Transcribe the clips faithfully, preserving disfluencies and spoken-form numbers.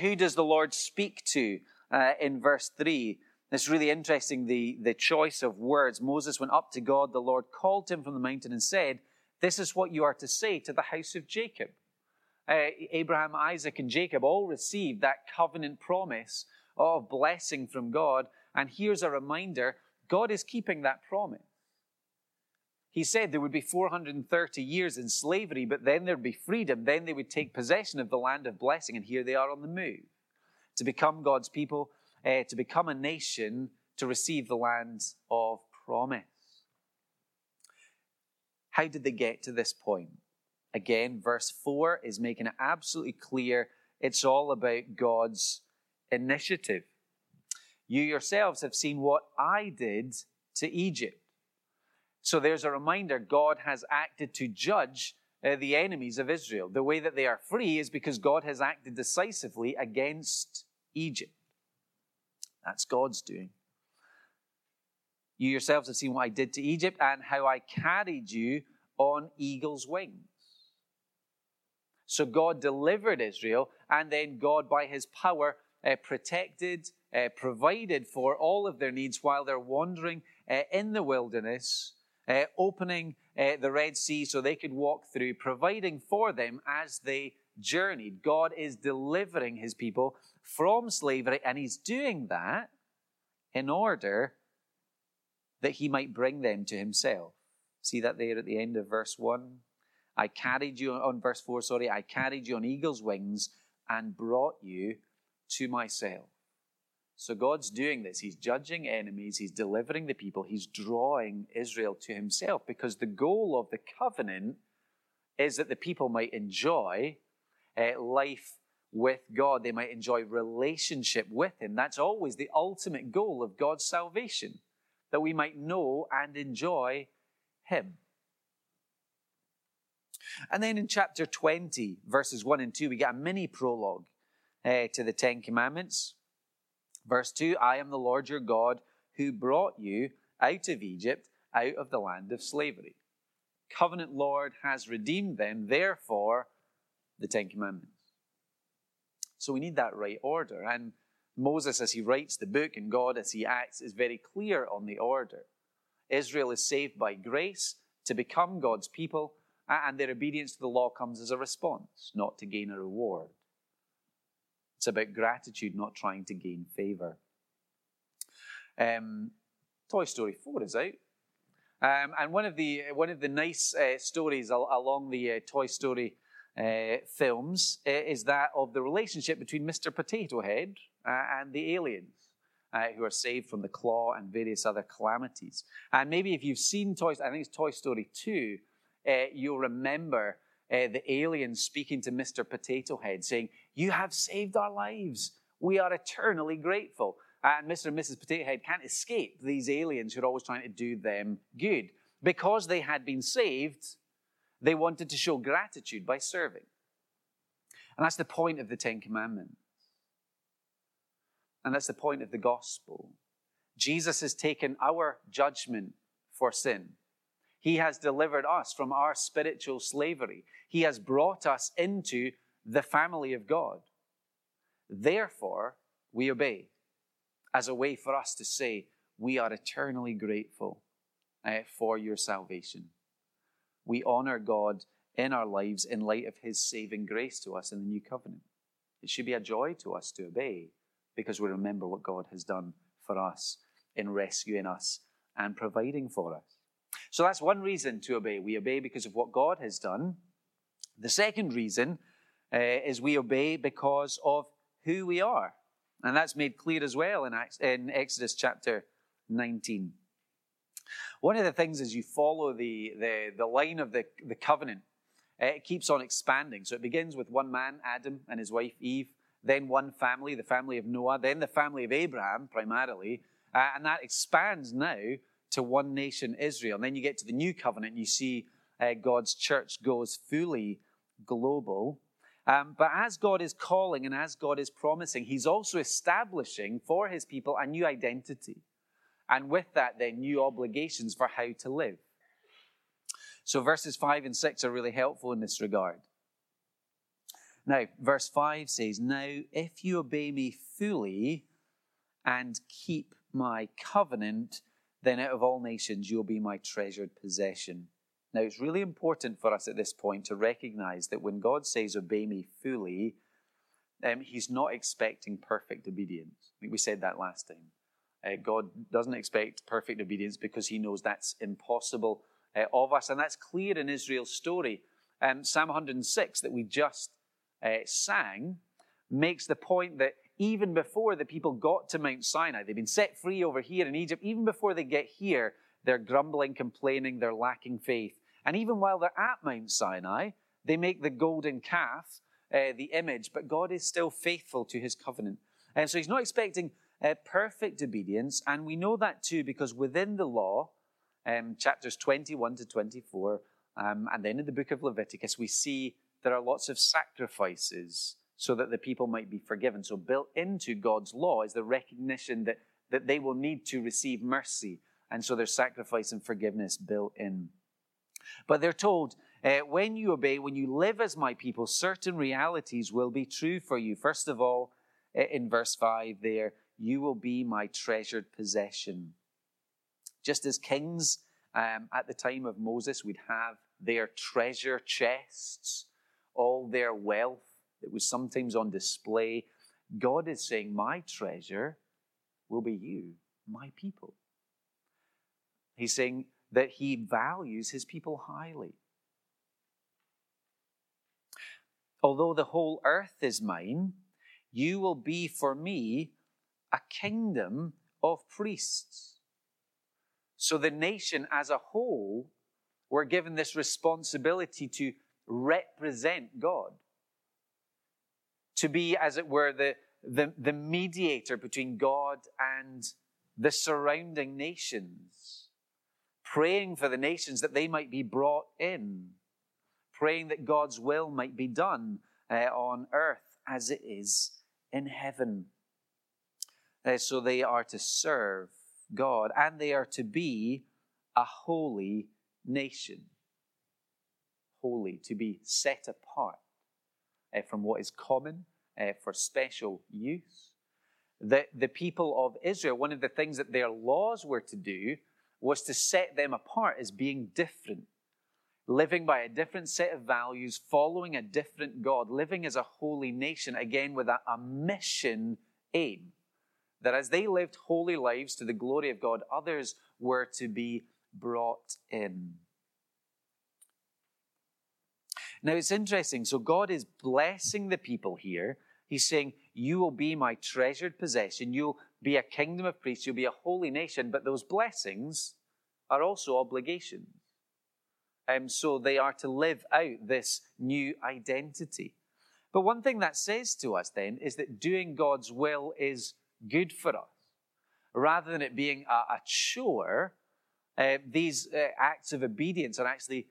Who does the Lord speak to uh, in verse three? It's really interesting, the, the choice of words. Moses went up to God. The Lord called to him from the mountain and said, "This is what you are to say to the house of Jacob." Uh, Abraham, Isaac, and Jacob all received that covenant promise of blessing from God. And here's a reminder, God is keeping that promise. He said there would be four hundred thirty years in slavery, but then there'd be freedom. Then they would take possession of the land of blessing, and here they are on the move to become God's people, uh, to become a nation, to receive the land of promise. How did they get to this point? Again, verse four is making it absolutely clear it's all about God's initiative. You yourselves have seen what I did to Egypt. So there's a reminder, God has acted to judge uh, the enemies of Israel. The way that they are free is because God has acted decisively against Egypt. That's God's doing. You yourselves have seen what I did to Egypt and how I carried you on eagle's wings. So God delivered Israel, and then God, by his power, uh, protected, uh, provided for all of their needs while they're wandering uh, in the wilderness. Uh, opening uh, the Red Sea so they could walk through, providing for them as they journeyed. God is delivering his people from slavery, and he's doing that in order that he might bring them to himself. See that there at the end of verse one? I carried you, on verse four, sorry, I carried you on eagle's wings and brought you to myself. So God's doing this. He's judging enemies. He's delivering the people. He's drawing Israel to himself, because the goal of the covenant is that the people might enjoy uh, life with God. They might enjoy relationship with him. That's always the ultimate goal of God's salvation, that we might know and enjoy him. And then in chapter twenty, verses one and two, we get a mini prologue uh, to the Ten Commandments. Verse two, I am the Lord your God who brought you out of Egypt, out of the land of slavery. Covenant Lord has redeemed them, therefore the Ten Commandments. So we need that right order. And Moses, as he writes the book, and God, as he acts, is very clear on the order. Israel is saved by grace to become God's people, and their obedience to the law comes as a response, not to gain a reward. It's about gratitude, not trying to gain favor. Um, Toy Story four is out. Um, and one of the one of the nice uh, stories al- along the uh, Toy Story uh, films uh, is that of the relationship between Mister Potato Head uh, and the aliens uh, who are saved from the claw and various other calamities. And maybe if you've seen Toy I think it's Toy Story two, uh, you'll remember Uh, the alien speaking to Mister Potato Head, saying, "You have saved our lives. We are eternally grateful." And Mister and Missus Potato Head can't escape these aliens who are always trying to do them good. Because they had been saved, they wanted to show gratitude by serving. And that's the point of the Ten Commandments. And that's the point of the gospel. Jesus has taken our judgment for sin. He has delivered us from our spiritual slavery. He has brought us into the family of God. Therefore, we obey as a way for us to say, we are eternally grateful uh, for your salvation. We honor God in our lives in light of his saving grace to us in the new covenant. It should be a joy to us to obey, because we remember what God has done for us in rescuing us and providing for us. So that's one reason to obey. We obey because of what God has done. The second reason uh, is we obey because of who we are. And that's made clear as well in, Acts, in Exodus chapter nineteen. One of the things as you follow the, the, the line of the, the covenant, uh, it keeps on expanding. So it begins with one man, Adam, and his wife, Eve. Then one family, the family of Noah. Then the family of Abraham, primarily. Uh, and that expands now to one nation, Israel. And then you get to the new covenant, and you see uh, God's church goes fully global. Um, but as God is calling and as God is promising, he's also establishing for his people a new identity. And with that, then, new obligations for how to live. So verses five and six are really helpful in this regard. Now, verse five says, now if you obey me fully and keep my covenant, then out of all nations you'll be my treasured possession. Now, it's really important for us at this point to recognize that when God says, obey me fully, um, he's not expecting perfect obedience. I think we said that last time. Uh, God doesn't expect perfect obedience because he knows that's impossible uh, of us. And that's clear in Israel's story. Um, Psalm one hundred six that we just uh, sang makes the point that even before the people got to Mount Sinai, they've been set free over here in Egypt. Even before they get here, they're grumbling, complaining, they're lacking faith. And even while they're at Mount Sinai, they make the golden calf, uh, the image, but God is still faithful to his covenant. And so he's not expecting Uh, perfect obedience, and we know that too because within the law, um, chapters twenty-one to twenty-four, um, and then in the book of Leviticus, we see there are lots of sacrifices so that the people might be forgiven. So built into God's law is the recognition that, that they will need to receive mercy, and so there's sacrifice and forgiveness built in. But they're told, uh, when you obey, when you live as my people, certain realities will be true for you. First of all, in verse five there, you will be my treasured possession. Just as kings um, at the time of Moses would have their treasure chests, all their wealth that was sometimes on display, God is saying, my treasure will be you, my people. He's saying that he values his people highly. Although the whole earth is mine, you will be for me a kingdom of priests. So the nation as a whole were given this responsibility to represent God, to be, as it were, the, the, the mediator between God and the surrounding nations, praying for the nations that they might be brought in, praying that God's will might be done uh, on earth as it is in heaven. Uh, so they are to serve God, and they are to be a holy nation. Holy, to be set apart uh, from what is common uh, for special use. The, the people of Israel, one of the things that their laws were to do was to set them apart as being different, living by a different set of values, following a different God, living as a holy nation, again with a, a mission aim. That as they lived holy lives to the glory of God, others were to be brought in. Now it's interesting. So God is blessing the people here. He's saying, you will be my treasured possession. You'll be a kingdom of priests. You'll be a holy nation. But those blessings are also obligations. And so they are to live out this new identity. But one thing that says to us then is that doing God's will is good for us. Rather than it being a, a chore, uh, these uh, acts of obedience are actually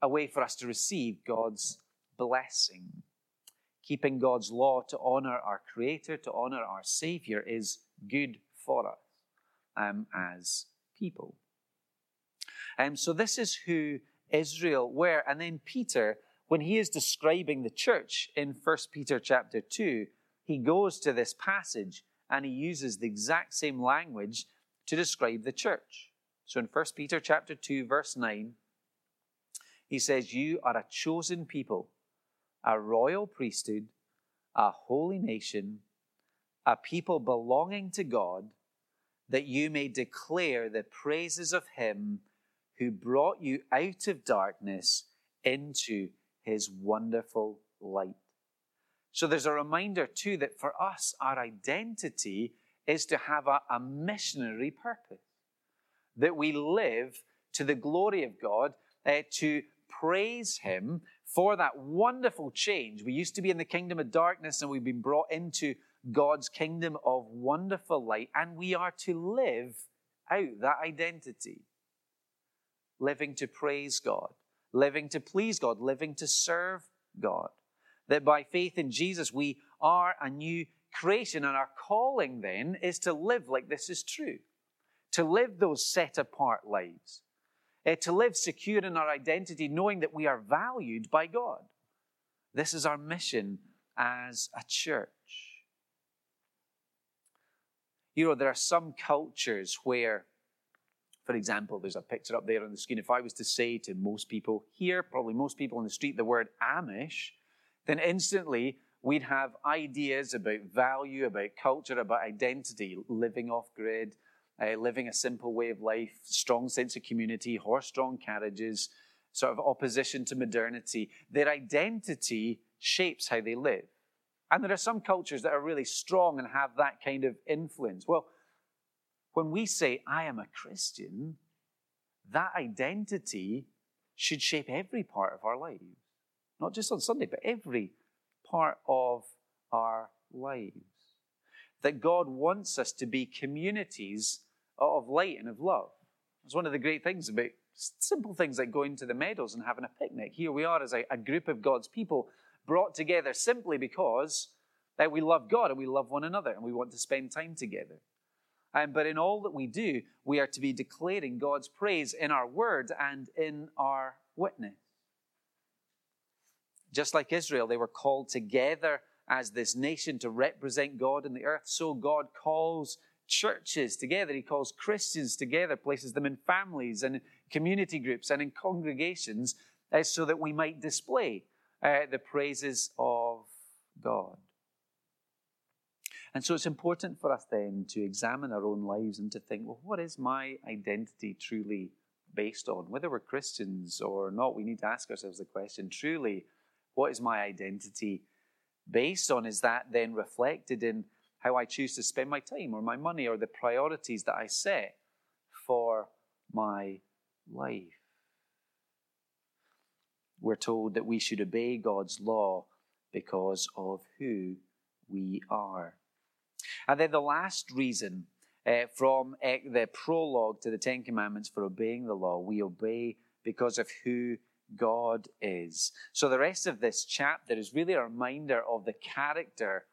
a way for us to receive God's blessing. Keeping God's law to honor our Creator, to honor our Savior, is good for us um, as people. Um, so this is who Israel were. And then Peter, when he is describing the church in First Peter chapter two, he goes to this passage and he uses the exact same language to describe the church. So in First Peter chapter two, verse nine, he says, you are a chosen people, a royal priesthood, a holy nation, a people belonging to God, that you may declare the praises of him who brought you out of darkness into his wonderful light. So there's a reminder too that for us, our identity is to have a, a missionary purpose. That we live to the glory of God, uh, to praise him for that wonderful change. We used to be in the kingdom of darkness and we've been brought into God's kingdom of wonderful light. And we are to live out that identity. Living to praise God, living to please God, living to serve God. That by faith in Jesus, we are a new creation, and our calling then is to live like this is true, to live those set-apart lives, uh, to live secure in our identity, knowing that we are valued by God, This is our mission as a church. You know, there are some cultures where, for example, there's a picture up there on the screen. If I was to say to most people here, probably most people on the street, the word Amish, then instantly we'd have ideas about value, about culture, about identity, living off-grid, uh, living a simple way of life, strong sense of community, horse-drawn carriages, sort of opposition to modernity. Their identity shapes how they live. And there are some cultures that are really strong and have that kind of influence. Well, when we say, I am a Christian, that identity should shape every part of our lives. Not just on Sunday, but every part of our lives. That God wants us to be communities of light and of love. It's one of the great things about simple things like going to the meadows and having a picnic. Here we are as a, a group of God's people brought together simply because that we love God and we love one another and we want to spend time together. Um, but in all that we do, we are to be declaring God's praise in our word and in our witness. Just like Israel, they were called together as this nation to represent God in the earth. So God calls churches together. He calls Christians together, places them in families and community groups and in congregations uh, so that we might display uh, the praises of God. And so it's important for us then to examine our own lives and to think, well, what is my identity truly based on? Whether we're Christians or not, we need to ask ourselves the question, truly, what is my identity based on? Is that then reflected in how I choose to spend my time or my money or the priorities that I set for my life? We're told that we should obey God's law because of who we are. And then the last reason uh, from uh, the prologue to the Ten Commandments for obeying the law, we obey because of who God is. So the rest of this chapter is really a reminder of the character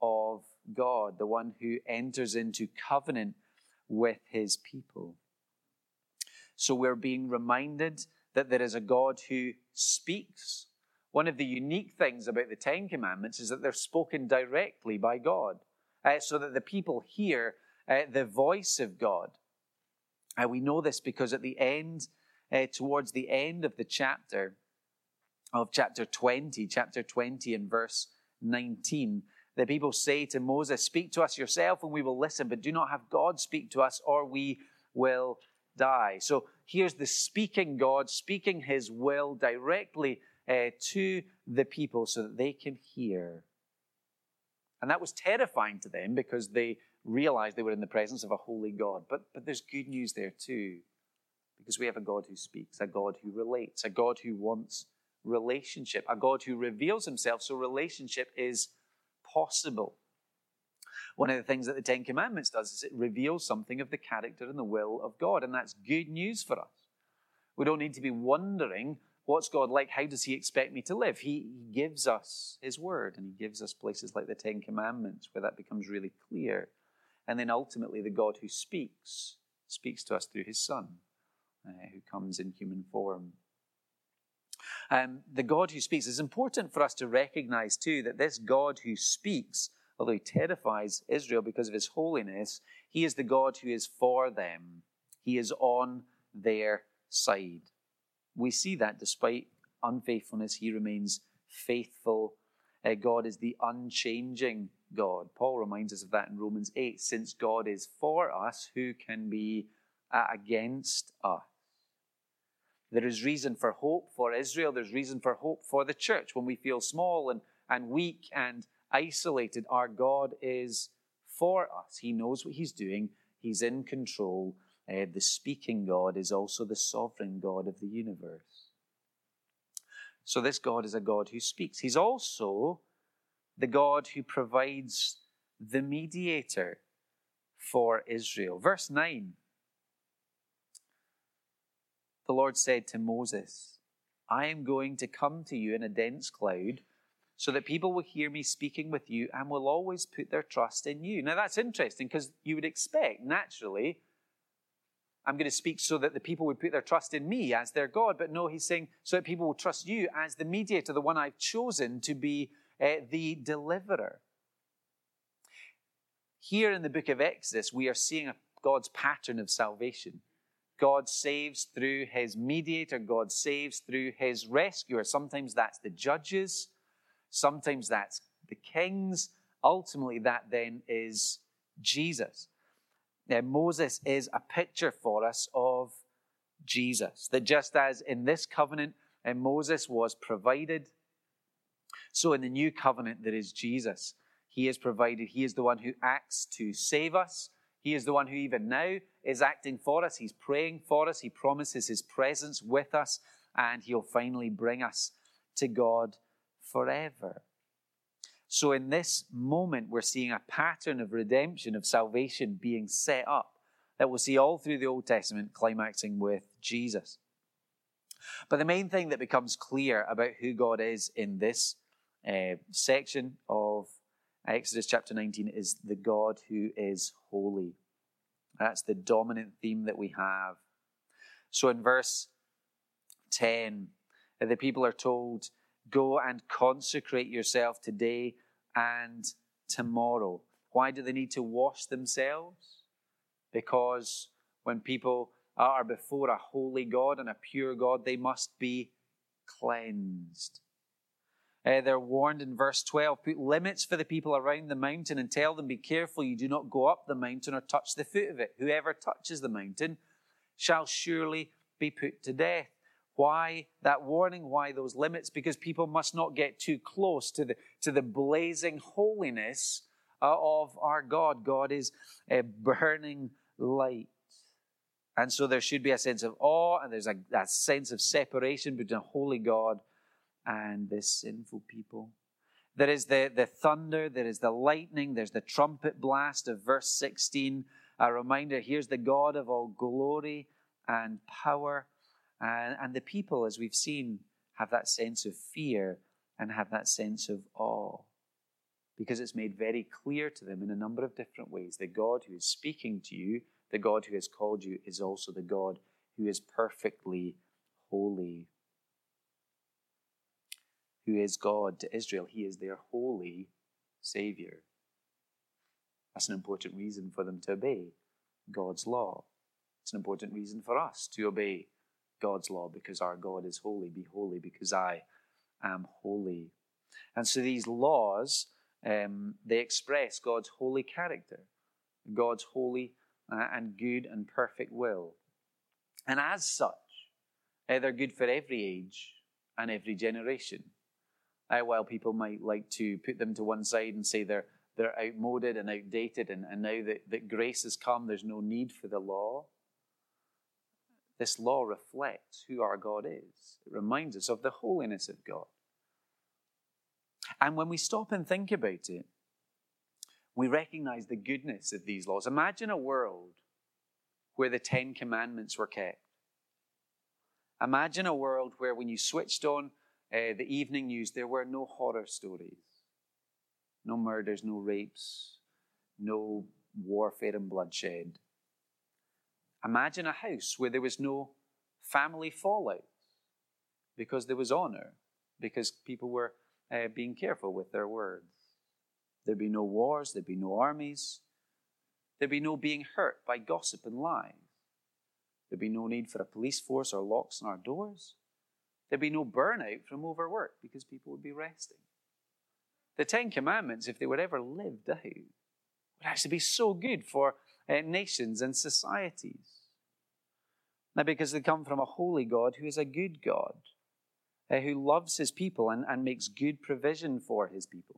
of God, the one who enters into covenant with his people. So we're being reminded that there is a God who speaks. One of the unique things about the Ten Commandments is that they're spoken directly by God. Uh, so that the people hear uh, the voice of God. Uh, we know this because at the end, uh, towards the end of the chapter, of chapter twenty, chapter twenty and verse nineteen, the people say to Moses, "Speak to us yourself and we will listen, but do not have God speak to us or we will die." So here's the speaking God, speaking his will directly uh, to the people so that they can hear. And that was terrifying to them because they realized they were in the presence of a holy God. But, but there's good news there too, because we have a God who speaks, a God who relates, a God who wants relationship, a God who reveals himself so relationship is possible. One of the things that the Ten Commandments does is it reveals something of the character and the will of God, and that's good news for us. We don't need to be wondering, what's God like? How does he expect me to live? He gives us his word, and he gives us places like the Ten Commandments where that becomes really clear. And then ultimately the God who speaks, speaks to us through his son, uh, who comes in human form. Um, the God who speaks, is important for us to recognize too that this God who speaks, although he terrifies Israel because of his holiness, he is the God who is for them. He is on their side. We see that despite unfaithfulness, he remains faithful. Uh, God is the unchanging God. Paul reminds us of that in Romans eight. Since God is for us, who can be uh, against us? There is reason for hope for Israel. There's reason for hope for the church. When we feel small and, and weak and isolated, our God is for us. He knows what he's doing. He's in control. Uh, the speaking God is also the sovereign God of the universe. So this God is a God who speaks. He's also the God who provides the mediator for Israel. Verse nine, the Lord said to Moses, "I am going to come to you in a dense cloud so that people will hear me speaking with you and will always put their trust in you." Now that's interesting because you would expect naturally I'm going to speak so that the people would put their trust in me as their God. But no, he's saying so that people will trust you as the mediator, the one I've chosen to be uh, the deliverer. Here in the book of Exodus, we are seeing a, God's pattern of salvation. God saves through his mediator. God saves through his rescuer. Sometimes that's the judges. Sometimes that's the kings. Ultimately, that then is Jesus. Now, Moses is a picture for us of Jesus. That just as in this covenant, and Moses was provided, so in the new covenant, there is Jesus. He is provided. He is the one who acts to save us. He is the one who even now is acting for us. He's praying for us. He promises his presence with us, and he'll finally bring us to God forever. So in this moment, we're seeing a pattern of redemption, of salvation being set up that we'll see all through the Old Testament, climaxing with Jesus. But the main thing that becomes clear about who God is in this uh, section of Exodus chapter nineteen is the God who is holy. That's the dominant theme that we have. So in verse ten, the people are told, "Go and consecrate yourself today and tomorrow." Why do they need to wash themselves? Because when people are before a holy God and a pure God, they must be cleansed. Uh, they're warned in verse twelve, "Put limits for the people around the mountain and tell them, be careful you do not go up the mountain or touch the foot of it. Whoever touches the mountain shall surely be put to death." Why that warning? Why those limits? Because people must not get too close to the to the blazing holiness uh, of our God. God is a burning light. And so there should be a sense of awe, and there's a, a sense of separation between a holy God and this sinful people. There is the, the thunder, there is the lightning, there's the trumpet blast of verse sixteen. A reminder, here's the God of all glory and power. And, and the people, as we've seen, have that sense of fear and have that sense of awe, because it's made very clear to them in a number of different ways. The God who is speaking to you, the God who has called you, is also the God who is perfectly holy. Who is God to Israel? He is their holy Savior. That's an important reason for them to obey God's law. It's an important reason for us to obey God's law, because our God is holy. Be holy because I am holy. And so these laws, um, they express God's holy character, God's holy uh, and good and perfect will. And as such, uh, they're good for every age and every generation. Uh, while people might like to put them to one side and say they're they're outmoded and outdated, and, and now that, that grace has come, there's no need for the law. This law reflects who our God is. It reminds us of the holiness of God. And when we stop and think about it, we recognize the goodness of these laws. Imagine a world where the Ten Commandments were kept. Imagine a world where when you switched on uh, the evening news, there were no horror stories, no murders, no rapes, no warfare and bloodshed. Imagine a house where there was no family fallout because there was honor, because people were uh, being careful with their words. There'd be no wars, there'd be no armies, there'd be no being hurt by gossip and lies. There'd be no need for a police force or locks on our doors. There'd be no burnout from overwork because people would be resting. The Ten Commandments, if they were ever lived out, would actually be so good for Uh, nations and societies. Now, because they come from a holy God who is a good God, uh, who loves his people and, and makes good provision for his people.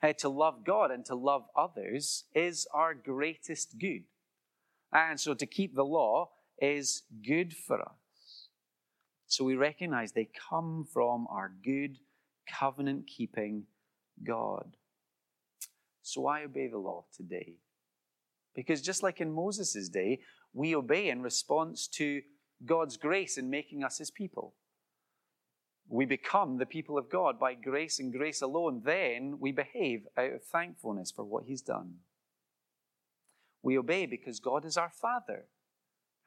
Uh, to love God and to love others is our greatest good. And so to keep the law is good for us. So we recognize they come from our good covenant-keeping God. So I obey the law today. Because just like in Moses' day, we obey in response to God's grace in making us his people. We become the people of God by grace and grace alone. Then we behave out of thankfulness for what he's done. We obey because God is our Father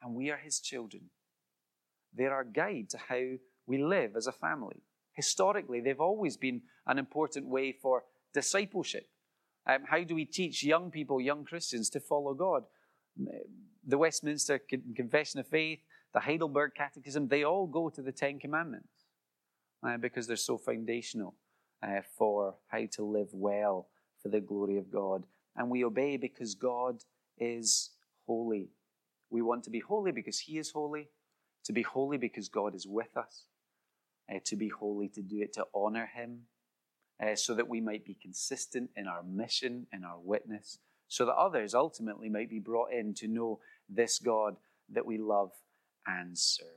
and we are his children. They're our guide to how we live as a family. Historically, they've always been an important way for discipleship. Um, how do we teach young people, young Christians, to follow God? The Westminster Confession of Faith, the Heidelberg Catechism, they all go to the Ten Commandments uh, because they're so foundational uh, for how to live well for the glory of God. And we obey because God is holy. We want to be holy because he is holy, to be holy because God is with us, uh, to be holy, to do it to honor him, uh, so that we might be consistent in our mission, in our witness, so that others ultimately might be brought in to know this God that we love and serve.